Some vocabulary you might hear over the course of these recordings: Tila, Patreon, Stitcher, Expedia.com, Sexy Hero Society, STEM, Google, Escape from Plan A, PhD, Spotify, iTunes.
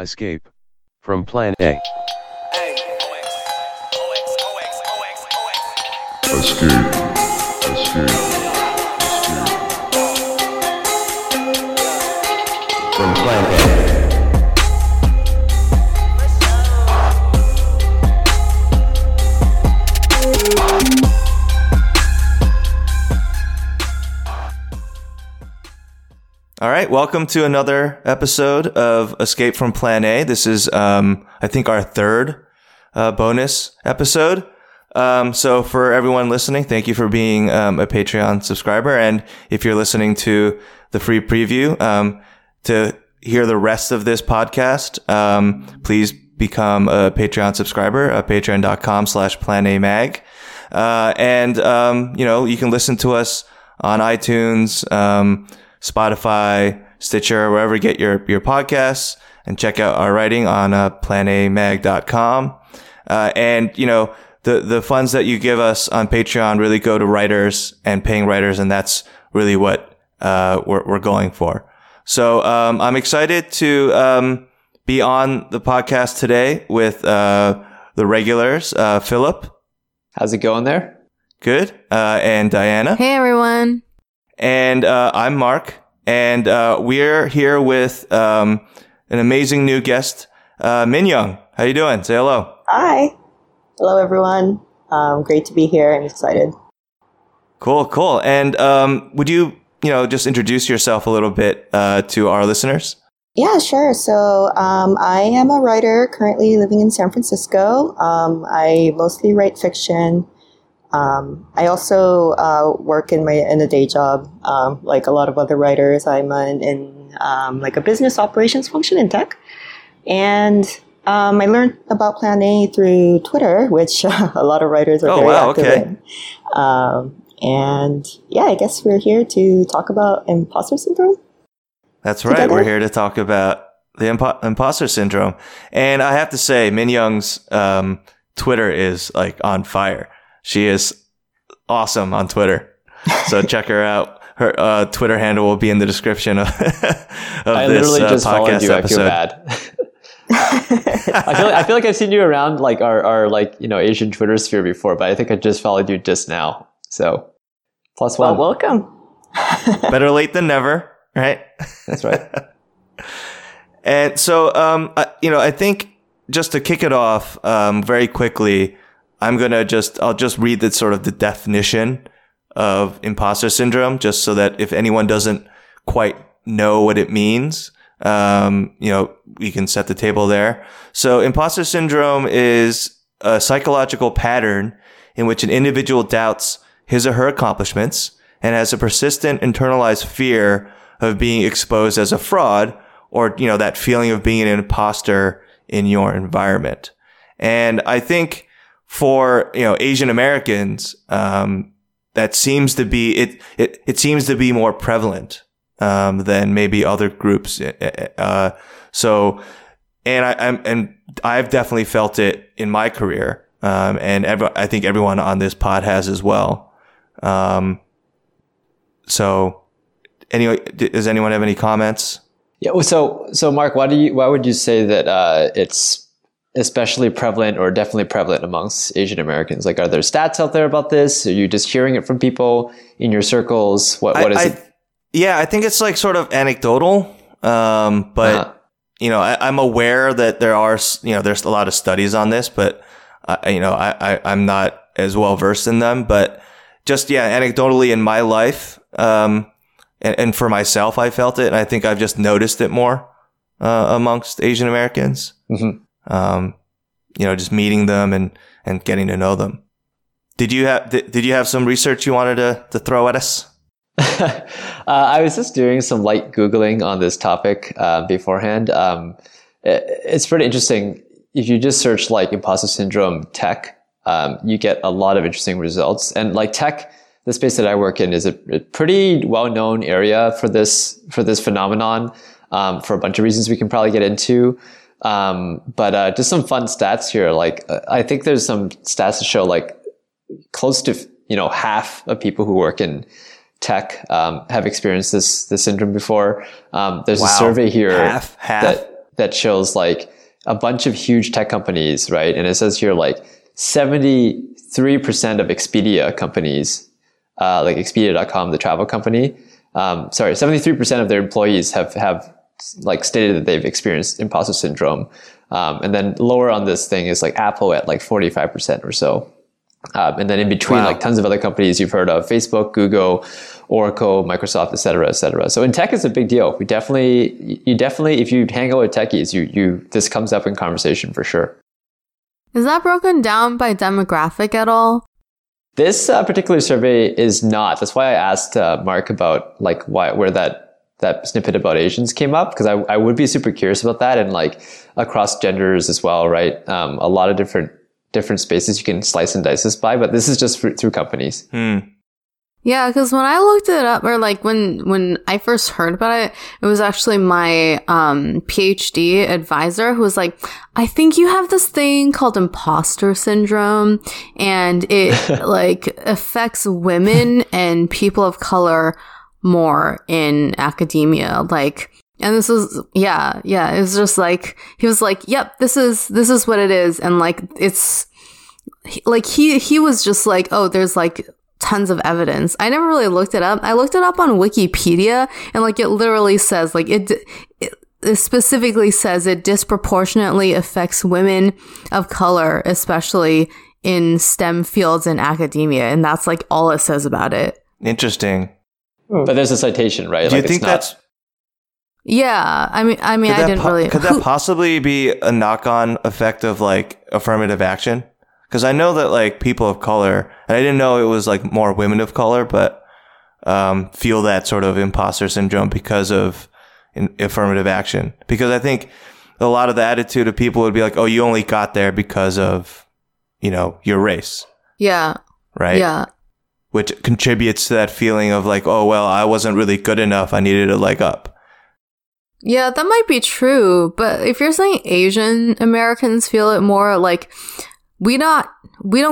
Escape from Plan A. Escape from Plan A. All right, welcome to another episode of Escape from Plan A. This is, I think, our third bonus episode. So for everyone listening, thank you for being a Patreon subscriber. And if you're listening to the free preview, to hear the rest of this podcast, please become a Patreon subscriber, patreon.com/planamag. You can listen to us on iTunes, Spotify, Stitcher, wherever you get your podcasts, and check out our writing on planamag.com. The funds that you give us on Patreon really go to writers and paying writers, and that's really what we're going for. So I'm excited to be on the podcast today with the regulars, Philip. How's it going there? Good. And Diana. Hey, everyone. And I'm Mark, and we're here with an amazing new guest, Minyoung. How you doing? Say hello. Hi. Hello, everyone. Great to be here. I'm excited. Cool. And would you just introduce yourself a little bit to our listeners? Yeah, sure. So I am a writer currently living in San Francisco. I mostly write fiction. I also work in a day job, like a lot of other writers. I'm in a business operations function in tech, and I learned about Plan A through Twitter, which a lot of writers are active in. I guess we're here to talk about imposter syndrome. That's right. Together. We're here to talk about the imposter syndrome, and I have to say, Minyoung's Twitter is on fire. She is awesome on Twitter, so check her out. Her Twitter handle will be in the description of this podcast episode. I literally just followed you. I feel bad. I feel like I've seen you around our Asian Twitter sphere before, but I think I just followed you just now. So +1. Well, welcome. Better late than never, right? That's right. And so, I think just to kick it off very quickly. I'll just read the sort of the definition of imposter syndrome, just so that if anyone doesn't quite know what it means, we can set the table there. So imposter syndrome is a psychological pattern in which an individual doubts his or her accomplishments and has a persistent internalized fear of being exposed as a fraud or, that feeling of being an imposter in your environment. And I think, for Asian Americans, that seems to be it seems to be more prevalent than maybe other groups. I've definitely felt it in my career, I think everyone on this pod has as well. So anyway, does anyone have any comments? Yeah. So Mark, why would you say that it's especially prevalent or definitely prevalent amongst Asian Americans? Are there stats out there about this? Are you just hearing it from people in your circles? What is it? Yeah, I think it's sort of anecdotal. I'm aware that there are, there's a lot of studies on this, but I'm not as well versed in them, but just, anecdotally in my life, and for myself, I felt it. And I think I've just noticed it more, amongst Asian Americans. Mm-hmm. Just meeting them and getting to know them. Did you have some research you wanted to throw at us? I was just doing some light Googling on this topic beforehand. It's pretty interesting. If you just search imposter syndrome tech, you get a lot of interesting results. And tech, the space that I work in, is a pretty well-known area for this phenomenon, for a bunch of reasons we can probably get into. Just some fun stats here. I think there's some stats that show close to, half of people who work in tech, have experienced this syndrome before. There's a survey here. Half. that shows like a bunch of huge tech companies, right? And it says here like 73% of Expedia companies, like Expedia.com, the travel company, 73% of their employees have like stated that they've experienced imposter syndrome. And then lower on this thing is like Apple at like 45% or so. And then in between, like tons of other companies you've heard of, Facebook, Google, Oracle, Microsoft, et cetera, et cetera. So in tech, it's a big deal. You definitely, if you hang out with techies, this comes up in conversation for sure. Is that broken down by demographic at all? This particular survey is not. That's why I asked Mark about like where that snippet about Asians came up, because I would be super curious about that, and like across genders as well, right? A lot of different spaces you can slice and dice this by, but this is just through companies. Yeah, because when I looked it up, or like when I first heard about it, it was actually my PhD advisor who was like, I think you have this thing called imposter syndrome, and it like affects women and people of color more in academia. Like, and this was, yeah. It was just like, he was like, yep, this is what it is. And like, it's like, he was just like, oh, there's like tons of evidence. I never really looked it up. I looked it up on Wikipedia, and like, it literally says like, it specifically says it disproportionately affects women of color, especially in STEM fields and academia. And that's like all it says about it. Interesting. But there's a citation, right? Do you think that's... Yeah, I mean, I didn't really... Could that possibly be a knock-on effect of, like, affirmative action? Because I know that, like, people of color, and I didn't know it was, like, more women of color, but feel that sort of imposter syndrome because of affirmative action. Because I think a lot of the attitude of people would be like, oh, you only got there because of, you know, your race. Yeah. Right? Yeah. Which contributes to that feeling of like, oh, well, I wasn't really good enough. I needed a leg up. Yeah, that might be true. But if you're saying Asian Americans feel it more, like we don't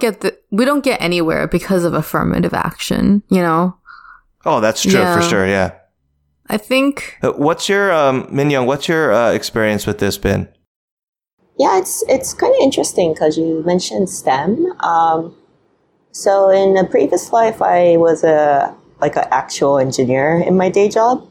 get anywhere because of affirmative action, you know? Oh, that's true for sure. Yeah. I think. What's your, Minyoung, what's your experience with this been? Yeah, it's kind of interesting because you mentioned STEM. So in a previous life, I was an actual engineer in my day job.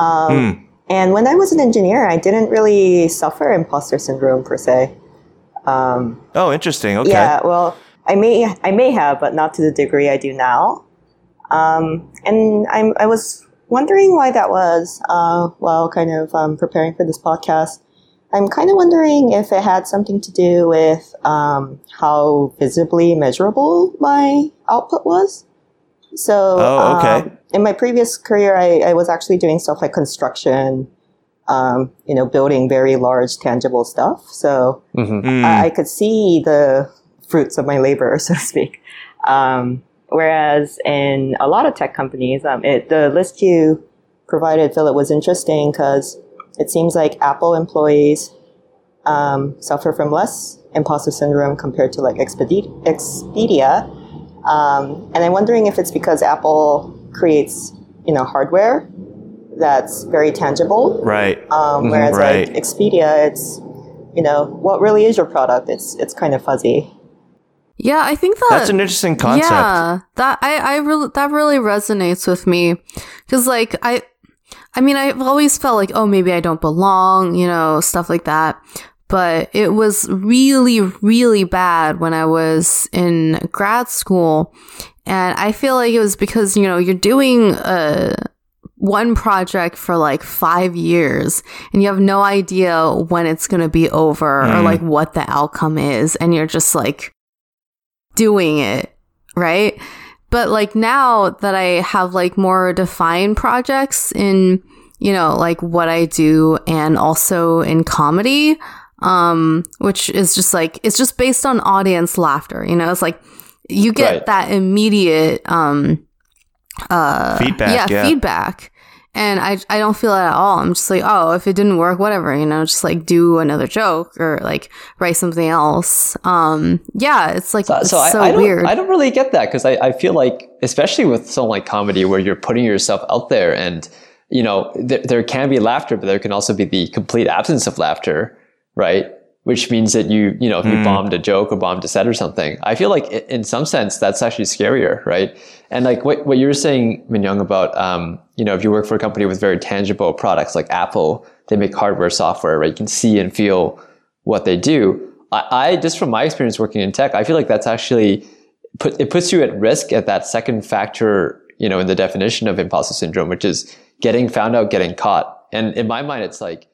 And when I was an engineer, I didn't really suffer imposter syndrome per se. Oh, interesting. Okay. Yeah, well, I may have, but not to the degree I do now. And I was wondering why that was while kind of preparing for this podcast. I'm kind of wondering if it had something to do with how visibly measurable my output was. So in my previous career, I was actually doing stuff like construction, building very large, tangible stuff. So I could see the fruits of my labor, so to speak. Whereas in a lot of tech companies, the list you provided, Philip, was interesting because it seems like Apple employees suffer from less imposter syndrome compared to like Expedia. And I'm wondering if it's because Apple creates, hardware that's very tangible. Right. Whereas right. Like Expedia, it's, what really is your product? It's kind of fuzzy. Yeah, I think that's an interesting concept. Yeah, that that really resonates with me because like I've always felt like, oh, maybe I don't belong, stuff like that. But it was really, really bad when I was in grad school. And I feel like it was because, you're doing one project for like 5 years and you have no idea when it's going to be over or like what the outcome is. And you're just like doing it, right? But like now that I have like more defined projects in, like what I do and also in comedy, which is just like, it's just based on audience laughter, it's like you get that immediate, feedback. Feedback. And I don't feel that at all. I'm just like, oh, if it didn't work, whatever, just like do another joke or like write something else. It's like so weird. I don't really get that because I feel like, especially with something like comedy where you're putting yourself out there and you know, there can be laughter, but there can also be the complete absence of laughter, right? Which means that you know, if you bombed a joke or bombed a set or something, I feel like in some sense that's actually scarier, right? And like what you were saying, Min-Young, about, you know, if you work for a company with very tangible products like Apple, they make hardware, software, right? You can see and feel what they do. I just from my experience working in tech, I feel like that's actually puts you at risk at that second factor, you know, in the definition of imposter syndrome, which is getting found out, getting caught. And in my mind, it's like,